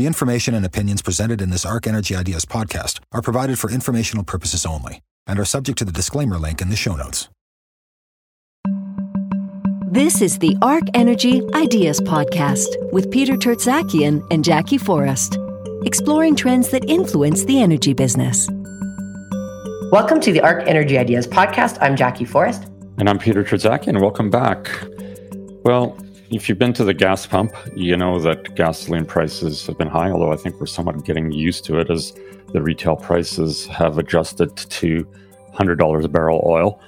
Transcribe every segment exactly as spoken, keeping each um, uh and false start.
The information and opinions presented in this Arc Energy Ideas podcast are provided for informational purposes only and are subject to the disclaimer link in the show notes. This is the Arc Energy Ideas podcast with Peter Tertzakian and Jackie Forrest, exploring trends that influence the energy business. Welcome to the Arc Energy Ideas podcast. I'm Jackie Forrest. And I'm Peter Tertzakian. Welcome back. Well, if you've been to the gas pump, you know that gasoline prices have been high, although I think we're somewhat getting used to it as the retail prices have adjusted to one hundred dollars a barrel oil.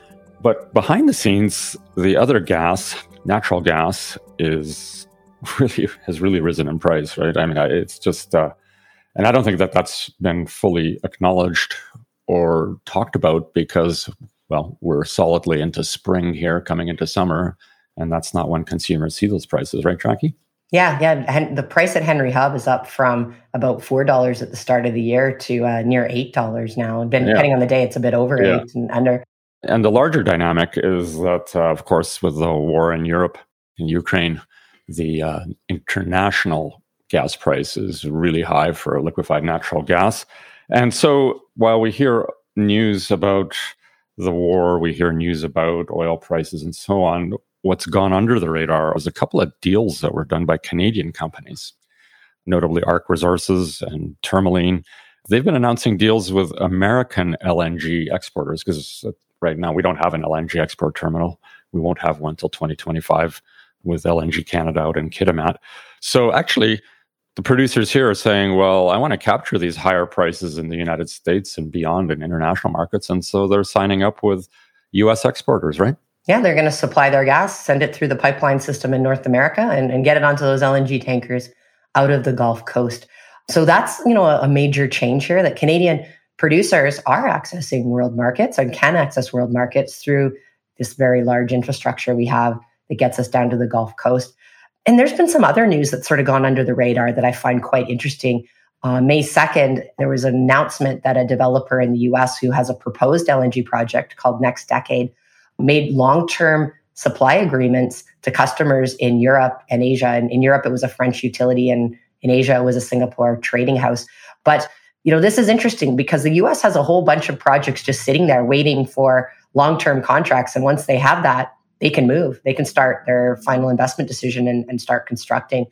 But behind the scenes, the other gas, natural gas, is really has really risen in price, right? I mean, it's just, uh, and I don't think that that's been fully acknowledged or talked about because, well, we're solidly into spring here, coming into summer. And that's not when consumers see those prices, right, Jackie? Yeah, yeah. The price at Henry Hub is up from about four dollars at the start of the year to uh, near eight dollars now. And depending yeah. on the day, it's a bit over yeah. eight and under. And the larger dynamic is that, uh, of course, with the war in Europe, in Ukraine, the uh, international gas price is really high for liquefied natural gas. And so while we hear news about the war, we hear news about oil prices and so on, what's gone under the radar was a couple of deals that were done by Canadian companies, notably Arc Resources and Tourmaline. They've been announcing deals with American L N G exporters because right now we don't have an L N G export terminal. We won't have one until twenty twenty-five with L N G Canada out in Kitimat. So actually, the producers here are saying, well, I want to capture these higher prices in the United States and beyond in international markets. And so they're signing up with U S exporters, right? Yeah, they're going to supply their gas, send it through the pipeline system in North America and, and get it onto those L N G tankers out of the Gulf Coast. So that's, you know, a, a major change here that Canadian producers are accessing world markets and can access world markets through this very large infrastructure we have that gets us down to the Gulf Coast. And there's been some other news that's sort of gone under the radar that I find quite interesting. Uh, May second, there was an announcement that a developer in the U S who has a proposed L N G project called Next Decade made long-term supply agreements to customers in Europe and Asia. And in Europe, it was a French utility, and in Asia, it was a Singapore trading house. But, you know, this is interesting because the U S has a whole bunch of projects just sitting there waiting for long-term contracts. And once they have that, they can move. They can start their final investment decision and, and start constructing.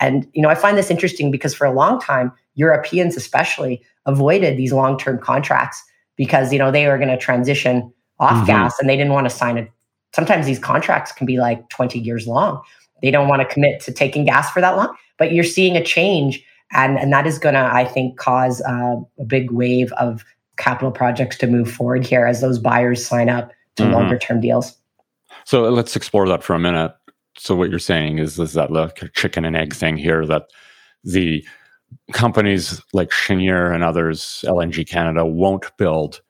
And, you know, I find this interesting because for a long time, Europeans especially avoided these long-term contracts because, you know, they were going to transition off mm-hmm. gas and they didn't want to sign it. Sometimes these contracts can be like twenty years long. They don't want to commit to taking gas for that long, but you're seeing a change. And, and that is going to, I think, cause uh, a big wave of capital projects to move forward here as those buyers sign up to mm-hmm. longer term deals. So let's explore that for a minute. So what you're saying is, is that like a chicken and egg thing here, that the companies like Chenier and others, L N G Canada, won't build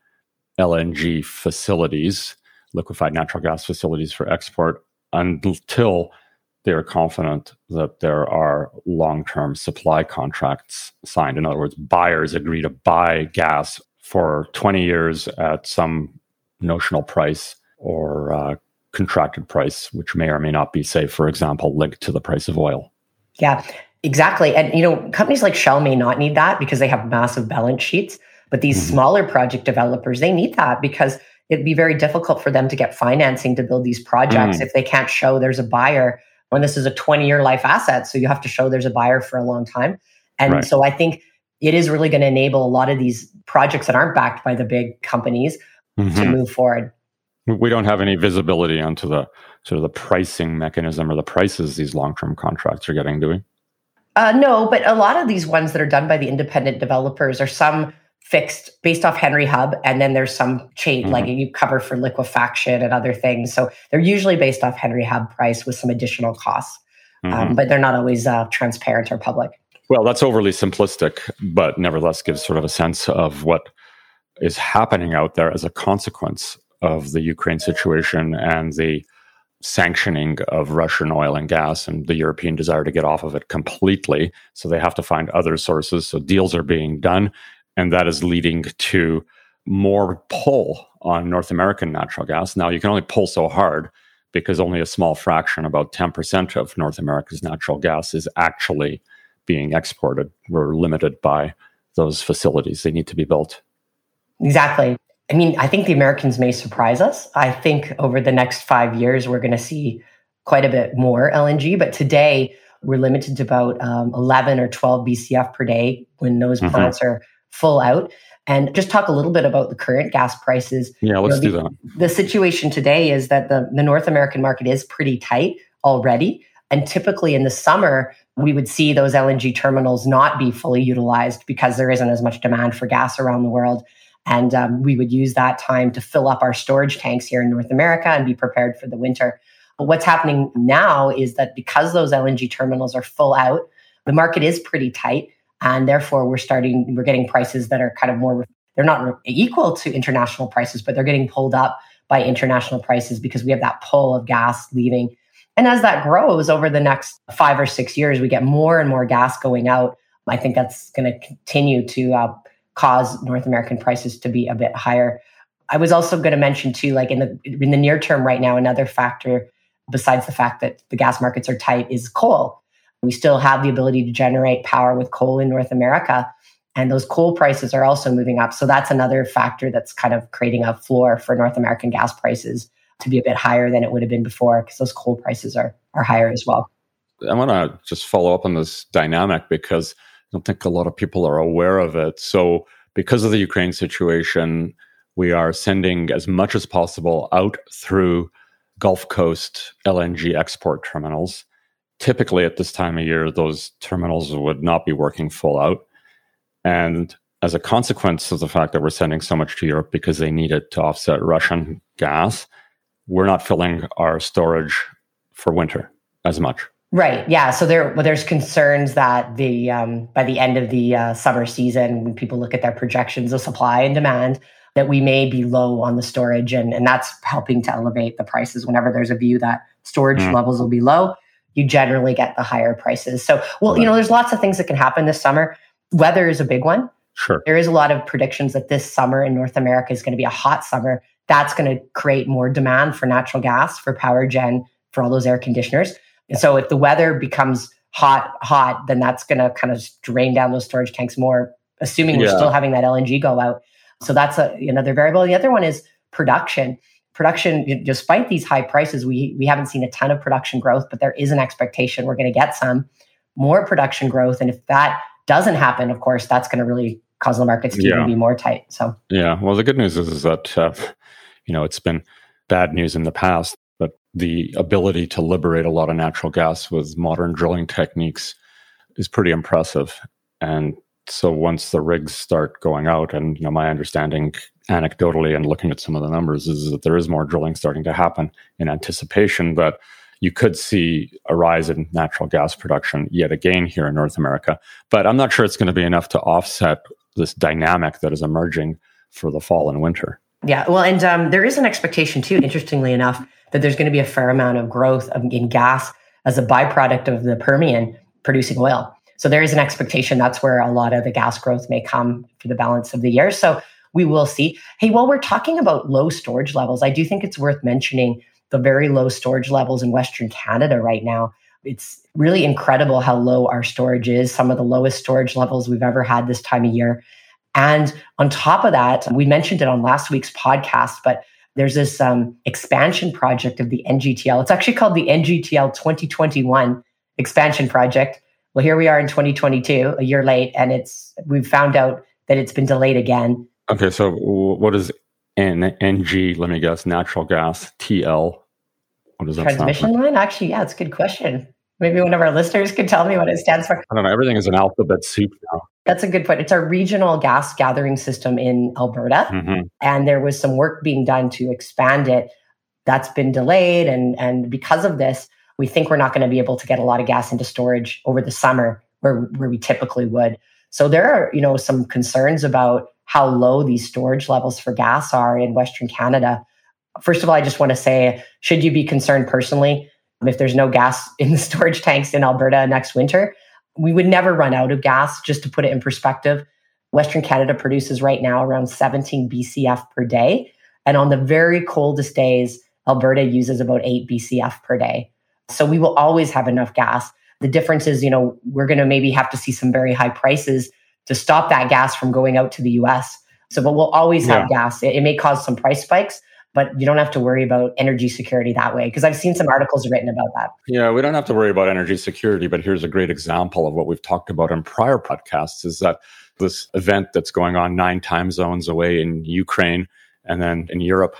L N G facilities, liquefied natural gas facilities for export, until they are confident that there are long-term supply contracts signed. In other words, buyers agree to buy gas for twenty years at some notional price or uh, contracted price, which may or may not be, say, for example, linked to the price of oil. Yeah, exactly. And, you know, companies like Shell may not need that because they have massive balance sheets. But these smaller project developers, they need that because it'd be very difficult for them to get financing to build these projects mm. if they can't show there's a buyer when this is a twenty-year life asset. So you have to show there's a buyer for a long time. And right. so I think it is really going to enable a lot of these projects that aren't backed by the big companies mm-hmm. to move forward. We don't have any visibility onto the sort of the pricing mechanism or the prices these long-term contracts are getting, do we? Uh, no, but a lot of these ones that are done by the independent developers are some fixed based off Henry Hub. And then there's some chain, mm-hmm. like you cover for liquefaction and other things. So they're usually based off Henry Hub price with some additional costs, mm-hmm. um, but they're not always uh, transparent or public. Well, that's overly simplistic, but nevertheless gives sort of a sense of what is happening out there as a consequence of the Ukraine situation and the sanctioning of Russian oil and gas and the European desire to get off of it completely. So they have to find other sources. So deals are being done. And that is leading to more pull on North American natural gas. Now, you can only pull so hard because only a small fraction, about ten percent of North America's natural gas is actually being exported. We're limited by those facilities. They need to be built. Exactly. I mean, I think the Americans may surprise us. I think over the next five years, we're going to see quite a bit more L N G. But today, we're limited to about um, eleven or twelve B C F per day when those mm-hmm. plants are full out. And just talk a little bit about the current gas prices. Yeah, let's you know, the, do that. The situation today is that the, the North American market is pretty tight already. And typically in the summer, we would see those L N G terminals not be fully utilized because there isn't as much demand for gas around the world. And um, we would use that time to fill up our storage tanks here in North America and be prepared for the winter. But what's happening now is that because those L N G terminals are full out, the market is pretty tight. And therefore, we're starting, we're getting prices that are kind of more, they're not equal to international prices, but they're getting pulled up by international prices because we have that pull of gas leaving. And as that grows over the next five or six years, we get more and more gas going out. I think that's going to continue to uh, cause North American prices to be a bit higher. I was also going to mention too, like in the in the near term right now, another factor besides the fact that the gas markets are tight is coal. We still have the ability to generate power with coal in North America, and those coal prices are also moving up. So that's another factor that's kind of creating a floor for North American gas prices to be a bit higher than it would have been before, because those coal prices are are higher as well. I want to just follow up on this dynamic because I don't think a lot of people are aware of it. So because of the Ukraine situation, we are sending as much as possible out through Gulf Coast L N G export terminals. Typically, at this time of year, those terminals would not be working full out. And as a consequence of the fact that we're sending so much to Europe because they need it to offset Russian gas, we're not filling our storage for winter as much. Right. Yeah. So there, well, there's concerns that the um, by the end of the uh, summer season, when people look at their projections of supply and demand, that we may be low on the storage. And, and that's helping to elevate the prices. Whenever there's a view that storage mm. levels will be low, you generally get the higher prices. So, well, right. you know, there's lots of things that can happen this summer. Weather is a big one. Sure. There is a lot of predictions that this summer in North America is going to be a hot summer. That's going to create more demand for natural gas, for power gen, for all those air conditioners. And so if the weather becomes hot, hot, then that's going to kind of drain down those storage tanks more, assuming yeah. we're still having that L N G go out. So that's a, another variable. The other one is production. Production, despite these high prices, we we haven't seen a ton of production growth, but there is an expectation we're going to get some more production growth. And if that doesn't happen, of course, that's going to really cause the markets to yeah. even be more tight. So yeah, well, the good news is, is that, uh, you know, it's been bad news in the past, but the ability to liberate a lot of natural gas with modern drilling techniques is pretty impressive. And so once the rigs start going out, and you know, my understanding anecdotally and looking at some of the numbers is that there is more drilling starting to happen in anticipation that you could see a rise in natural gas production yet again here in North America. But I'm not sure it's going to be enough to offset this dynamic that is emerging for the fall and winter. Yeah, well, and um, there is an expectation too, interestingly enough, that there's going to be a fair amount of growth in gas as a byproduct of the Permian producing oil. So there is an expectation that's where a lot of the gas growth may come for the balance of the year. So we will see. Hey, while we're talking about low storage levels, I do think it's worth mentioning the very low storage levels in Western Canada right now. It's really incredible how low our storage is, some of the lowest storage levels we've ever had this time of year. And on top of that, we mentioned it on last week's podcast, but there's this um, expansion project of the N G T L. It's actually called the N G T L twenty twenty-one expansion project. Well, here we are in twenty twenty-two, a year late, and it's we've found out that it's been delayed again. Okay, so what is N N G? Let me guess, natural gas. T L. What does that transmission stand for? Line? Actually, yeah, it's a good question. Maybe one of our listeners could tell me what it stands for. I don't know. Everything is an alphabet soup now. That's a good point. It's our regional gas gathering system in Alberta, mm-hmm. and there was some work being done to expand it. That's been delayed, and and because of this, we think we're not going to be able to get a lot of gas into storage over the summer where, where we typically would. So there are, you know, some concerns about how low these storage levels for gas are in Western Canada. First of all, I just want to say, should you be concerned personally if there's no gas in the storage tanks in Alberta next winter? We would never run out of gas. Just to put it in perspective, Western Canada produces right now around seventeen B C F per day. And on the very coldest days, Alberta uses about eight B C F per day. So we will always have enough gas. The difference is, you know, we're going to maybe have to see some very high prices to stop that gas from going out to the U S. So, but we'll always yeah. have gas. It, it may cause some price spikes, but you don't have to worry about energy security that way, because I've seen some articles written about that. Yeah, we don't have to worry about energy security, but here's a great example of what we've talked about in prior podcasts, is that this event that's going on nine time zones away in Ukraine and then in Europe,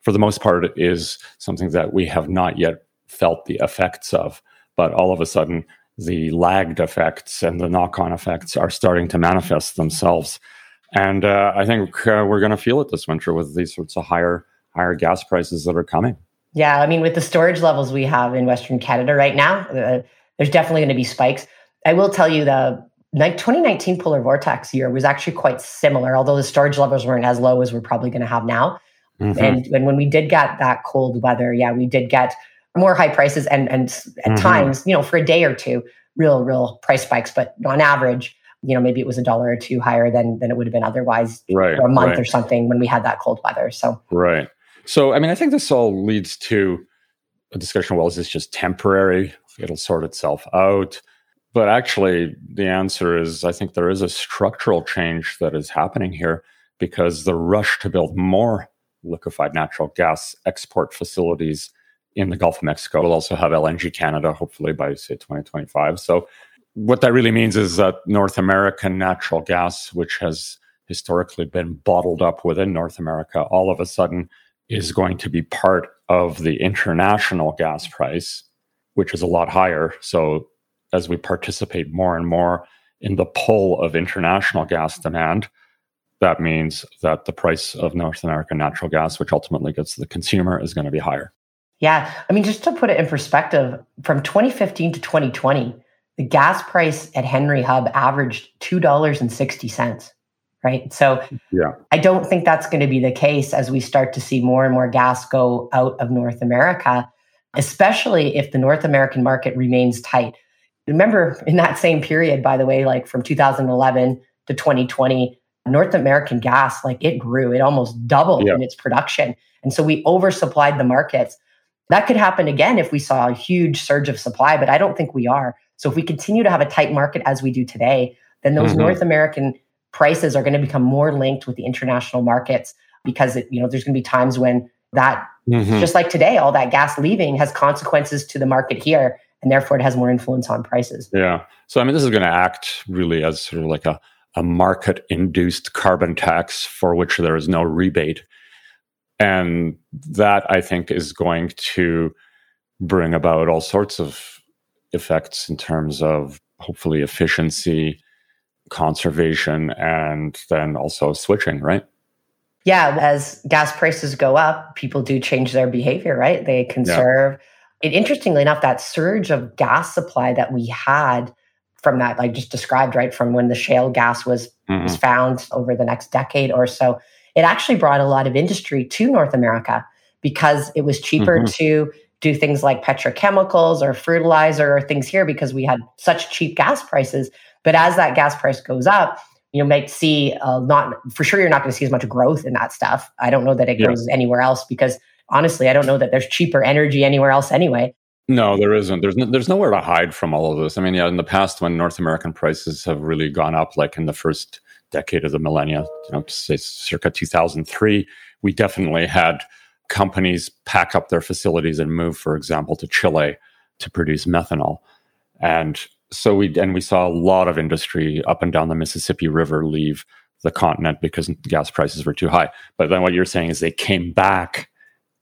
for the most part, is something that we have not yet felt the effects of. But all of a sudden, the lagged effects and the knock-on effects are starting to manifest themselves. And uh, I think uh, we're going to feel it this winter with these sorts of higher higher gas prices that are coming. Yeah, I mean, with the storage levels we have in Western Canada right now, uh, there's definitely going to be spikes. I will tell you the twenty nineteen polar vortex year was actually quite similar, although the storage levels weren't as low as we're probably going to have now. Mm-hmm. And, and when we did get that cold weather, yeah, we did get more high prices and, and at mm-hmm. times, you know, for a day or two, real, real price spikes. But on average, you know, maybe it was a dollar or two higher than than it would have been otherwise right, for a month right. or something when we had that cold weather. So right. So, I mean, I think this all leads to a discussion, well, is this just temporary? It'll sort itself out. But actually, the answer is, I think there is a structural change that is happening here, because the rush to build more liquefied natural gas export facilities in the Gulf of Mexico. We'll also have L N G Canada, hopefully by, say, twenty twenty-five. So what that really means is that North American natural gas, which has historically been bottled up within North America, all of a sudden is going to be part of the international gas price, which is a lot higher. So as we participate more and more in the pull of international gas demand, that means that the price of North American natural gas, which ultimately gets to the consumer, is going to be higher. Yeah. I mean, just to put it in perspective, from twenty fifteen to twenty twenty, the gas price at Henry Hub averaged two dollars and sixty cents, right? So yeah. I don't think that's going to be the case as we start to see more and more gas go out of North America, especially if the North American market remains tight. Remember, in that same period, by the way, like from two thousand eleven to twenty twenty, North American gas, like it grew, it almost doubled yeah. in its production. And so we oversupplied the markets. That could happen again if we saw a huge surge of supply, but I don't think we are. So if we continue to have a tight market as we do today, then those mm-hmm. North American prices are going to become more linked with the international markets, because it, you know, there's going to be times when that, mm-hmm. just like today, all that gas leaving has consequences to the market here, and therefore it has more influence on prices. Yeah. So, I mean, this is going to act really as sort of like a a market-induced carbon tax for which there is no rebate. And that, I think, is going to bring about all sorts of effects in terms of, hopefully, efficiency, conservation, and then also switching, right? Yeah, as gas prices go up, people do change their behavior, right? They conserve. Yeah. It, interestingly enough, that surge of gas supply that we had from that, like just described, right, from when the shale gas was, mm-hmm. was found over the next decade or so, it actually brought a lot of industry to North America, because it was cheaper mm-hmm. to do things like petrochemicals or fertilizer or things here, because we had such cheap gas prices. But as that gas price goes up, you might see uh, not, for sure, you're not going to see as much growth in that stuff. I don't know that it yeah. goes anywhere else, because honestly, I don't know that there's cheaper energy anywhere else anyway. No, there isn't. There's no, there's nowhere to hide from all of this. I mean, yeah, in the past, when North American prices have really gone up, like in the first decade of the millennia, you know, say circa two thousand three, we definitely had companies pack up their facilities and move, for example, to Chile to produce methanol. And so we and we saw a lot of industry up and down the Mississippi River leave the continent because gas prices were too high. But then what you're saying is they came back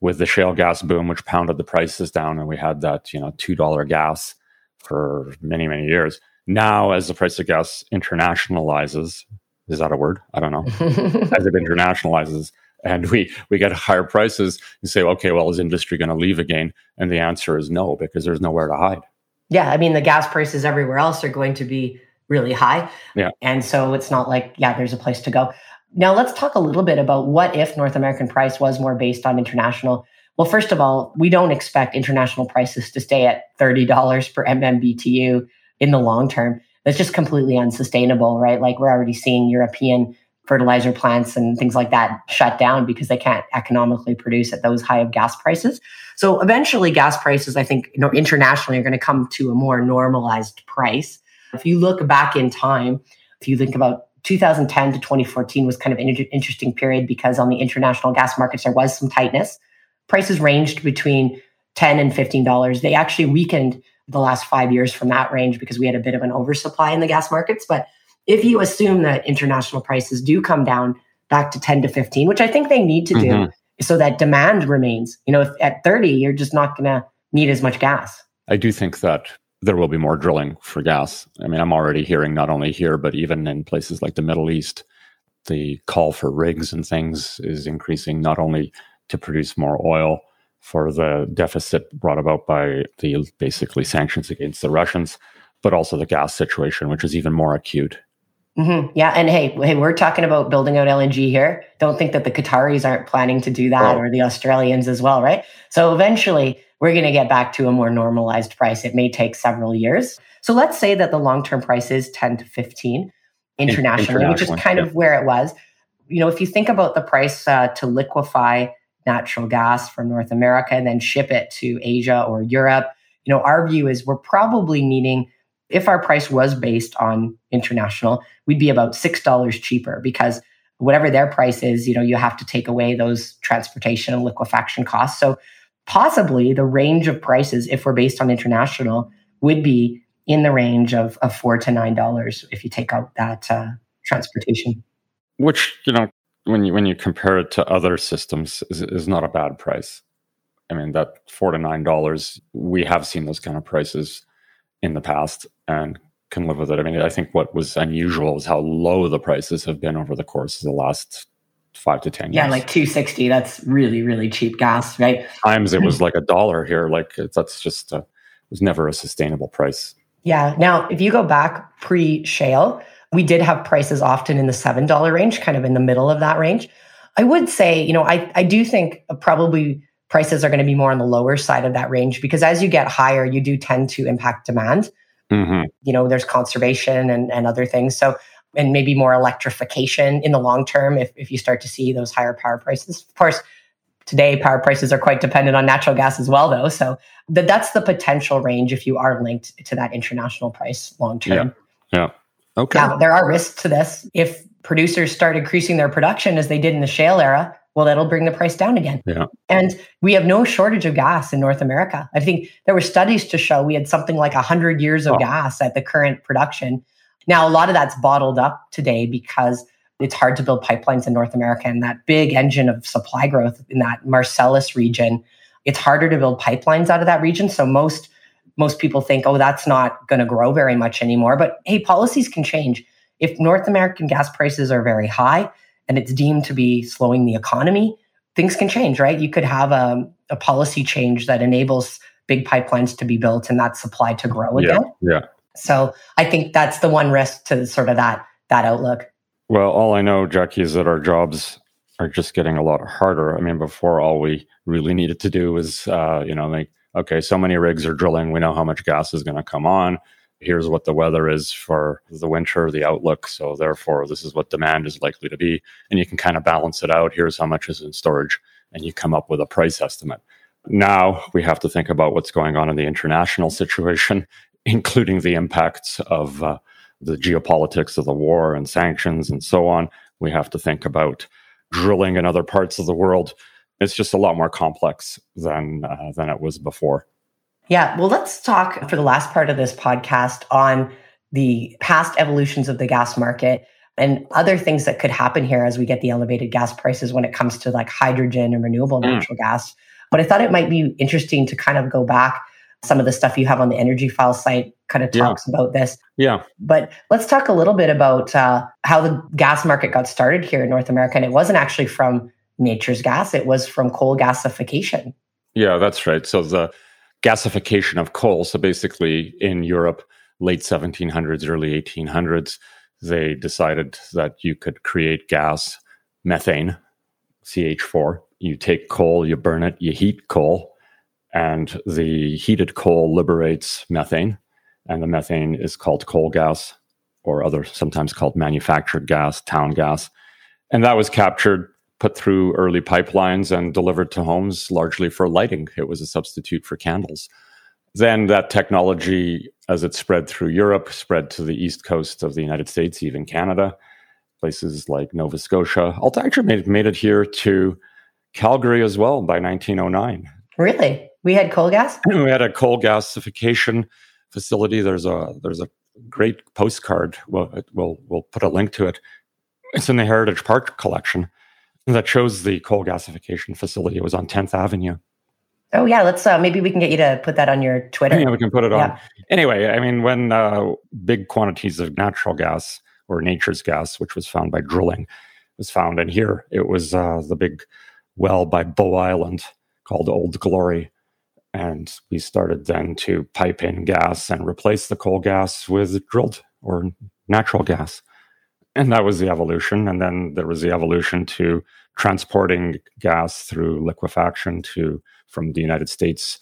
with the shale gas boom, which pounded the prices down, and we had that, you know, two dollars gas for many, many years. Now, as the price of gas internationalizes, is that a word? I don't know. As it internationalizes, and we we get higher prices, you say, okay, well, is industry going to leave again? And the answer is no, because there's nowhere to hide. Yeah, I mean, the gas prices everywhere else are going to be really high. Yeah. And so it's not like, yeah, there's a place to go. Now, let's talk a little bit about what if North American price was more based on international. Well, first of all, we don't expect international prices to stay at thirty dollars per M M B T U in the long term. That's just completely unsustainable, right? Like we're already seeing European fertilizer plants and things like that shut down because they can't economically produce at those high of gas prices. So eventually gas prices, I think, you know, internationally are going to come to a more normalized price. If you look back in time, if you think about two thousand ten to twenty fourteen was kind of an interesting period because on the international gas markets, there was some tightness. Prices ranged between ten dollars and fifteen dollars. They actually weakened the last five years from that range because we had a bit of an oversupply in the gas markets. But if you assume that international prices do come down back to ten to fifteen, which I think they need to mm-hmm. do so that demand remains, you know, if at thirty, you're just not going to need as much gas. I do think that there will be more drilling for gas. I mean, I'm already hearing not only here, but even in places like the Middle East, the call for rigs and things is increasing not only to produce more oil for the deficit brought about by the basically sanctions against the Russians, but also the gas situation, which is even more acute. Mm-hmm. Yeah. And hey, hey, we're talking about building out L N G here. Don't think that the Qataris aren't planning to do that oh. or the Australians as well, right? So eventually we're going to get back to a more normalized price. It may take several years. So let's say that the long-term price is ten to fifteen internationally, In- internationally which is kind yeah. of where it was. You know, if you think about the price uh, to liquefy natural gas from North America and then ship it to Asia or Europe, you know, our view is we're probably needing, if our price was based on international, we'd be about six dollars cheaper because whatever their price is, you know, you have to take away those transportation and liquefaction costs. So possibly the range of prices, if we're based on international, would be in the range of, of four to nine dollars if you take out that uh, transportation. Which, you know, when you when you compare it to other systems, is, is not a bad price. I mean, that four to nine dollars, we have seen those kind of prices in the past and can live with it. I mean, I think what was unusual was how low the prices have been over the course of the last five to ten years. Yeah, like two sixty. That's really, really cheap gas, right? Times it was like a dollar here. Like that's just a, it was never a sustainable price. Yeah. Now, if you go back pre-shale, we did have prices often in the seven dollars range, kind of in the middle of that range. I would say, you know, I I do think probably prices are going to be more on the lower side of that range because as you get higher, you do tend to impact demand. Mm-hmm. You know, there's conservation and, and other things. So, and maybe more electrification in the long term if, if you start to see those higher power prices. Of course, today power prices are quite dependent on natural gas as well, though. So th- that's the potential range if you are linked to that international price long term. Yeah. yeah. Okay. Now, there are risks to this. If producers start increasing their production as they did in the shale era, well, that'll bring the price down again. Yeah. And we have no shortage of gas in North America. I think there were studies to show we had something like one hundred years of oh. gas at the current production. Now, a lot of that's bottled up today because it's hard to build pipelines in North America. And that big engine of supply growth in that Marcellus region, it's harder to build pipelines out of that region. So most most people think, oh, that's not going to grow very much anymore. But hey, policies can change. If North American gas prices are very high, and it's deemed to be slowing the economy, things can change, right? You could have a, a policy change that enables big pipelines to be built and that supply to grow again. Yeah, yeah. So I think that's the one risk to sort of that that outlook. Well, all I know, Jackie, is that our jobs are just getting a lot harder. I mean, before all we really needed to do was, uh, you know, like, okay, so many rigs are drilling. We know how much gas is going to come on. Here's what the weather is for the winter, the outlook. So therefore, this is what demand is likely to be. And you can kind of balance it out. Here's how much is in storage. And you come up with a price estimate. Now we have to think about what's going on in the international situation, including the impacts of uh, the geopolitics of the war and sanctions and so on. We have to think about drilling in other parts of the world. It's just a lot more complex than uh, than it was before. Yeah, well, let's talk for the last part of this podcast on the past evolutions of the gas market and other things that could happen here as we get the elevated gas prices when it comes to like hydrogen and renewable mm. natural gas. But I thought it might be interesting to kind of go back. Some of the stuff you have on the Energy File site kind of talks yeah. about this. Yeah. But let's talk a little bit about uh, how the gas market got started here in North America. And it wasn't actually from nature's gas. It was from coal gasification. Yeah, that's right. So the gasification of coal. So basically in Europe, late seventeen hundreds, early eighteen hundreds, they decided that you could create gas, methane, C H four. You take coal, you burn it, you heat coal, and the heated coal liberates methane. And the methane is called coal gas or other, sometimes called manufactured gas, town gas. And that was captured, put through early pipelines and delivered to homes largely for lighting. It was a substitute for candles. Then that technology, as it spread through Europe, spread to the east coast of the United States, even Canada, places like Nova Scotia. Actually made, made it here to Calgary as well by nineteen oh nine. Really? We had coal gas? We had a coal gasification facility. There's a there's a great postcard. We'll, we'll, we'll put a link to it. It's in the Heritage Park collection that shows the coal gasification facility. It was on tenth avenue. Oh, yeah. Let's uh, maybe we can get you to put that on your Twitter. Yeah, we can put it yeah. on. Anyway, I mean, when uh, big quantities of natural gas or nature's gas, which was found by drilling, was found in here, it was uh, the big well by Bow Island called Old Glory. And we started then to pipe in gas and replace the coal gas with drilled or natural gas. And that was the evolution. And then there was the evolution to transporting gas through liquefaction to from the United States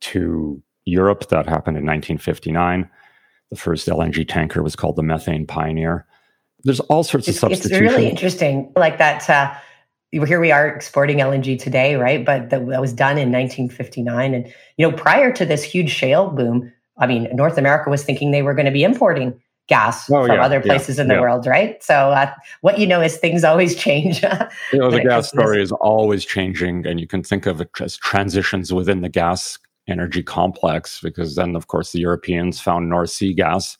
to Europe. That happened in nineteen fifty-nine. The first L N G tanker was called the Methane Pioneer. There's all sorts it's, of substitutions. It's really interesting. Like that, uh, here we are exporting L N G today, right? But that, that was done in nineteen fifty-nine. And, you know, prior to this huge shale boom, I mean, North America was thinking they were going to be importing gas oh, from yeah, other places yeah, in the yeah. world, right? So uh, what you know is things always change. You know, the gas story is always changing, and you can think of it as transitions within the gas energy complex, because then, of course, the Europeans found North Sea gas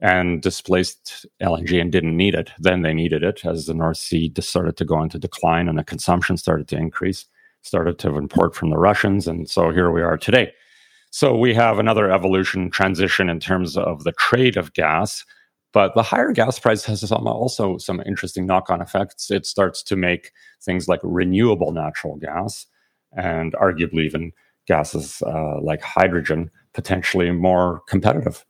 and displaced L N G and didn't need it. Then they needed it as the North Sea started to go into decline and the consumption started to increase, started to import from the Russians. And so here we are today. So we have another evolution transition in terms of the trade of gas, but the higher gas price has some, also some interesting knock-on effects. It starts to make things like renewable natural gas and arguably even gases uh, like hydrogen potentially more competitive.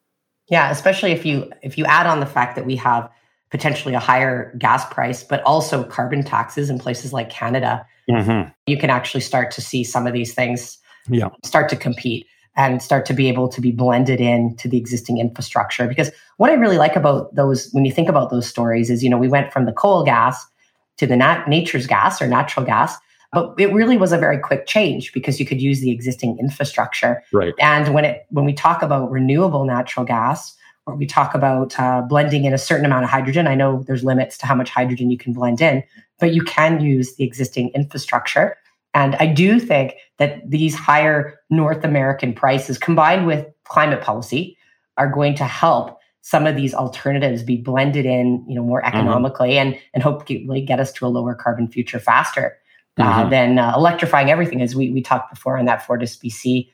Yeah, especially if you if you add on the fact that we have potentially a higher gas price, but also carbon taxes in places like Canada, mm-hmm. you can actually start to see some of these things yeah. start to compete and start to be able to be blended in to the existing infrastructure. Because what I really like about those, when you think about those stories, is, you know, we went from the coal gas to the nat- nature's gas or natural gas, but it really was a very quick change because you could use the existing infrastructure. Right. And when it when we talk about renewable natural gas, or we talk about uh, blending in a certain amount of hydrogen, I know there's limits to how much hydrogen you can blend in, but you can use the existing infrastructure. And I do think that these higher North American prices combined with climate policy are going to help some of these alternatives be blended in, you know, more economically mm-hmm. and, and hopefully get us to a lower carbon future faster uh, mm-hmm. than uh, electrifying everything. As we we talked before on that Fortis B C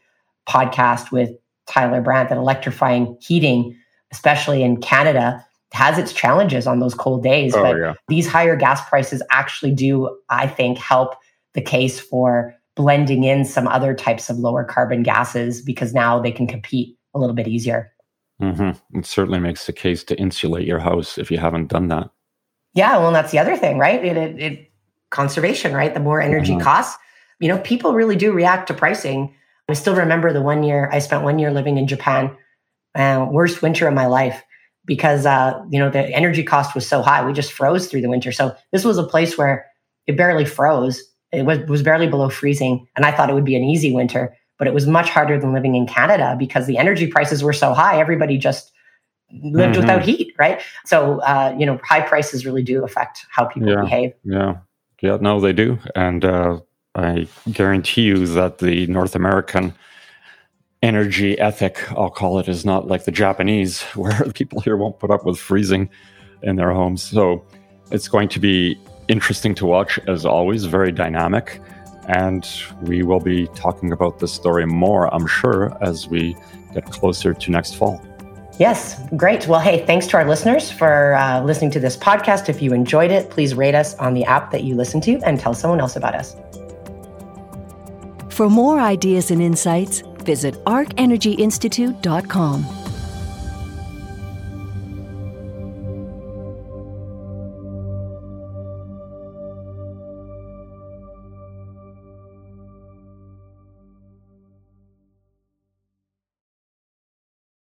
podcast with Tyler Brandt, that electrifying heating, especially in Canada, has its challenges on those cold days. Oh, but yeah. these higher gas prices actually do, I think, help the case for blending in some other types of lower carbon gases, because now they can compete a little bit easier. Mm-hmm. It certainly makes the case to insulate your house if you haven't done that. Yeah, well, that's the other thing, right? It, it, it conservation, right? The more energy mm-hmm. costs, you know, people really do react to pricing. I still remember the one year I spent one year living in Japan, uh, worst winter of my life, because uh, you know, the energy cost was so high. We just froze through the winter. So this was a place where it barely froze. It was, was barely below freezing, and I thought it would be an easy winter, but it was much harder than living in Canada because the energy prices were so high. Everybody just lived mm-hmm. without heat, right? So, uh, you know, high prices really do affect how people yeah, behave. Yeah, yeah, no, they do. And uh, I guarantee you that the North American energy ethic, I'll call it, is not like the Japanese, where people here won't put up with freezing in their homes. So it's going to be interesting to watch, as always, very dynamic. And we will be talking about this story more, I'm sure, as we get closer to next fall. Yes, great. Well, hey, thanks to our listeners for uh, listening to this podcast. If you enjoyed it, please rate us on the app that you listen to and tell someone else about us. For more ideas and insights, visit arc energy institute dot com.